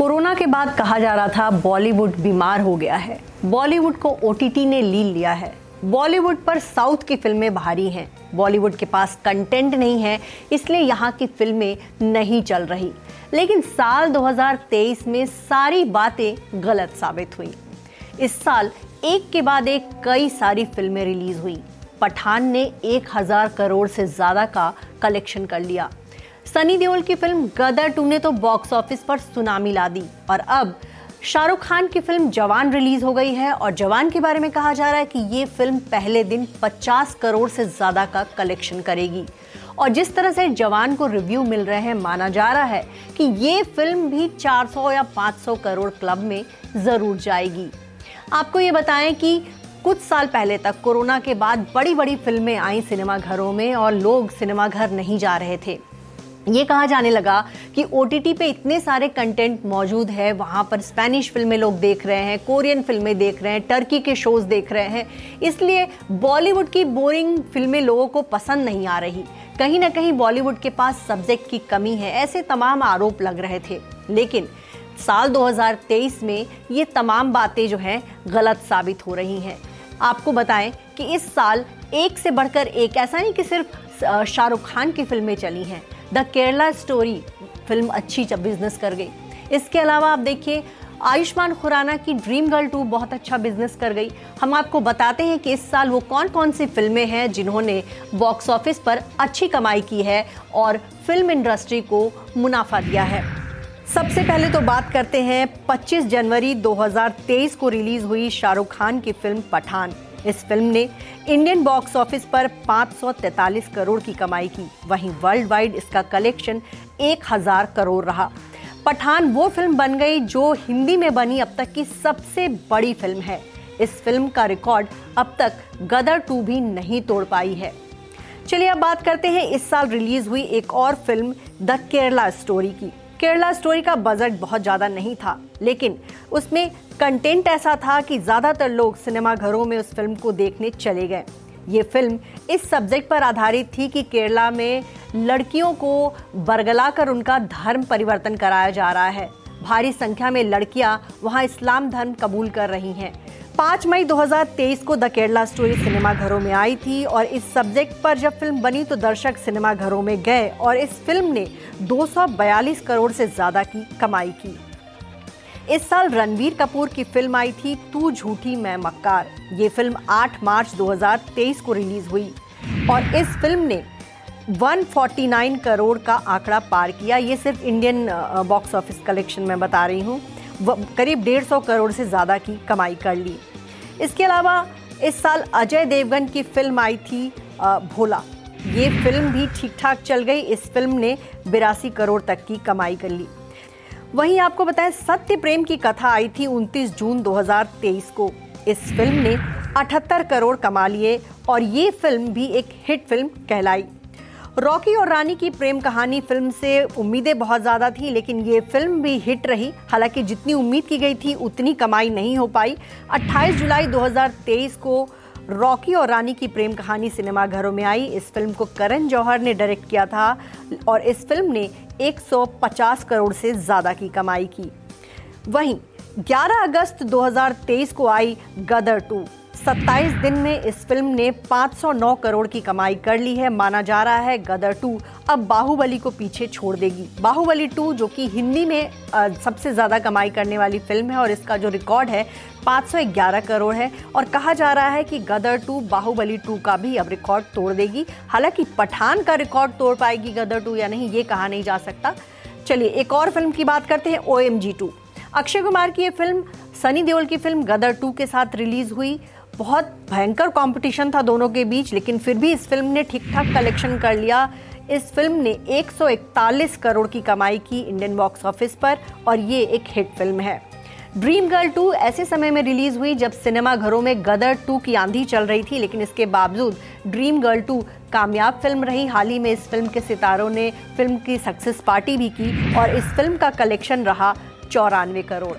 Corona के बाद कहा जा रहा था बॉलीवुड बीमार हो गया है, बॉलीवुड को OTT ने लील लिया है, बॉलीवुड पर साउथ की फिल्में भारी हैं, बॉलीवुड के पास कंटेंट नहीं है इसलिए यहाँ की फिल्में नहीं चल रही। लेकिन साल 2023 में सारी बातें गलत साबित हुई। इस साल एक के बाद एक कई सारी फिल्में रिलीज हुई। पठान ने 1000 करोड़ से ज़्यादा का कलेक्शन कर लिया। सनी देओल की फिल्म गदर 2 ने तो बॉक्स ऑफिस पर सुनामी ला दी। और अब शाहरुख खान की फिल्म जवान रिलीज हो गई है और जवान के बारे में कहा जा रहा है कि ये फिल्म पहले दिन 50 करोड़ से ज़्यादा का कलेक्शन करेगी। और जिस तरह से जवान को रिव्यू मिल रहे हैं, माना जा रहा है कि ये फिल्म भी 400 या 500 करोड़ क्लब में ज़रूर जाएगी। आपको ये बताएं कि कुछ साल पहले तक कोरोना के बाद बड़ी बड़ी फिल्में आईं सिनेमाघरों में और लोग सिनेमाघर नहीं जा रहे थे। ये कहा जाने लगा कि OTT पे इतने सारे कंटेंट मौजूद है, वहाँ पर स्पेनिश फिल्में लोग देख रहे हैं, कोरियन फिल्में देख रहे हैं, टर्की के शोज़ देख रहे हैं, इसलिए बॉलीवुड की बोरिंग फिल्में लोगों को पसंद नहीं आ रही। कहीं ना कहीं बॉलीवुड के पास सब्जेक्ट की कमी है, ऐसे तमाम आरोप लग रहे थे। लेकिन साल 2023 में ये तमाम बातें जो हैं गलत साबित हो रही हैं। आपको बताएं कि इस साल एक से बढ़कर एक, ऐसा नहीं कि सिर्फ शाहरुख खान की फिल्में चली हैं। द केरला स्टोरी फिल्म अच्छी बिजनेस कर गई। इसके अलावा आप देखिए आयुष्मान खुराना की ड्रीम गर्ल 2 बहुत अच्छा बिजनेस कर गई। हम आपको बताते हैं कि इस साल वो कौन कौन सी फिल्में हैं जिन्होंने बॉक्स ऑफिस पर अच्छी कमाई की है और फिल्म इंडस्ट्री को मुनाफा दिया है। सबसे पहले तो बात करते हैं 25 जनवरी 2023 को रिलीज़ हुई शाहरुख खान की फिल्म पठान। इस फिल्म ने इंडियन बॉक्स ऑफिस पर 543 करोड़ की कमाई की, वहीं वर्ल्ड वाइड इसका कलेक्शन 1000 करोड़ रहा। पठान वो फिल्म बन गई जो हिंदी में बनी अब तक की सबसे बड़ी फिल्म है। इस फिल्म का रिकॉर्ड अब तक गदर 2 भी नहीं तोड़ पाई है। चलिए अब बात करते हैं इस साल रिलीज़ हुई एक और फिल्म द केरला स्टोरी की। केरला स्टोरी का बजट बहुत ज़्यादा नहीं था, लेकिन उसमें कंटेंट ऐसा था कि ज़्यादातर लोग सिनेमाघरों में उस फिल्म को देखने चले गए। ये फिल्म इस सब्जेक्ट पर आधारित थी कि केरला में लड़कियों को बरगलाकर उनका धर्म परिवर्तन कराया जा रहा है। भारी संख्या में लड़कियां वहां इस्लाम धर्म कबूल कर रही हैं। 5 मई 2023 को द केरला स्टोरी सिनेमाघरों में आई थी और इस सब्जेक्ट पर जब फिल्म बनी तो दर्शक सिनेमाघरों में गए और इस फिल्म ने 242 करोड़ से ज़्यादा की कमाई की। इस साल रणबीर कपूर की फिल्म आई थी तू झूठी मैं मक्कार। ये फिल्म 8 मार्च 2023 को रिलीज़ हुई और इस फिल्म ने 149 करोड़ का आंकड़ा पार किया। ये सिर्फ इंडियन बॉक्स ऑफिस कलेक्शन में बता रही हूँ, करीब 150 करोड़ से ज़्यादा की कमाई कर ली। इसके अलावा इस साल अजय देवगन की फिल्म आई थी भोला। ये फिल्म भी ठीक ठाक चल गई। इस फिल्म ने 82 करोड़ तक की कमाई कर ली। वहीं आपको बताएं सत्य प्रेम की कथा आई थी 29 जून 2023 को। इस फिल्म ने 78 करोड़ कमा लिए और ये फिल्म भी एक हिट फिल्म कहलाई। रॉकी और रानी की प्रेम कहानी फिल्म से उम्मीदें बहुत ज़्यादा थी, लेकिन ये फिल्म भी हिट रही। हालांकि जितनी उम्मीद की गई थी उतनी कमाई नहीं हो पाई। 28 जुलाई 2023 को रॉकी और रानी की प्रेम कहानी सिनेमाघरों में आई। इस फिल्म को करण जौहर ने डायरेक्ट किया था और इस फिल्म ने 150 करोड़ से ज़्यादा की कमाई की। वहीं 11 अगस्त 2023 को आई गदर 2। 27 दिन में इस फिल्म ने 509 करोड़ की कमाई कर ली है। माना जा रहा है गदर 2 अब बाहुबली को पीछे छोड़ देगी। बाहुबली 2 जो कि हिंदी में सबसे ज़्यादा कमाई करने वाली फिल्म है और इसका जो रिकॉर्ड है 511 करोड़ है और कहा जा रहा है कि गदर 2 बाहुबली 2 का भी अब रिकॉर्ड तोड़ देगी। हालांकि पठान का रिकॉर्ड तोड़ पाएगी गदर 2 या नहीं, ये कहा नहीं जा सकता। चलिए एक और फिल्म की बात करते हैं, OMG 2। अक्षय कुमार की ये फिल्म सनी देओल की फिल्म गदर 2 के साथ रिलीज़ हुई। बहुत भयंकर कंपटीशन था दोनों के बीच, लेकिन फिर भी इस फिल्म ने ठीक ठाक कलेक्शन कर लिया। इस फिल्म ने 141 करोड़ की कमाई की इंडियन बॉक्स ऑफिस पर और ये एक हिट फिल्म है। ड्रीम गर्ल 2 ऐसे समय में रिलीज़ हुई जब सिनेमाघरों में गदर 2 की आंधी चल रही थी, लेकिन इसके बावजूद ड्रीम गर्ल 2 कामयाब फिल्म रही। हाल ही में इस फिल्म के सितारों ने फिल्म की सक्सेस पार्टी भी की और इस फिल्म का कलेक्शन रहा 94 करोड़।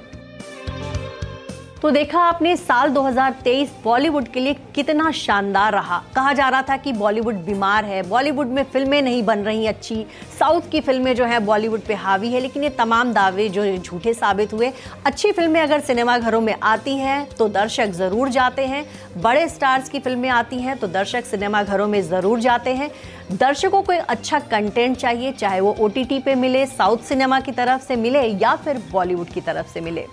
तो देखा आपने साल 2023 बॉलीवुड के लिए कितना शानदार रहा। कहा जा रहा था कि बॉलीवुड बीमार है, बॉलीवुड में फिल्में नहीं बन रही अच्छी, साउथ की फिल्में जो है बॉलीवुड पे हावी है, लेकिन ये तमाम दावे जो झूठे साबित हुए। अच्छी फिल्में अगर सिनेमाघरों में आती हैं तो दर्शक ज़रूर जाते हैं, बड़े स्टार्स की फिल्में आती हैं तो दर्शक सिनेमाघरों में ज़रूर जाते हैं। दर्शकों को अच्छा कंटेंट चाहिए, चाहे वो OTT पे मिले, साउथ सिनेमा की तरफ से मिले या फिर बॉलीवुड की तरफ से मिले।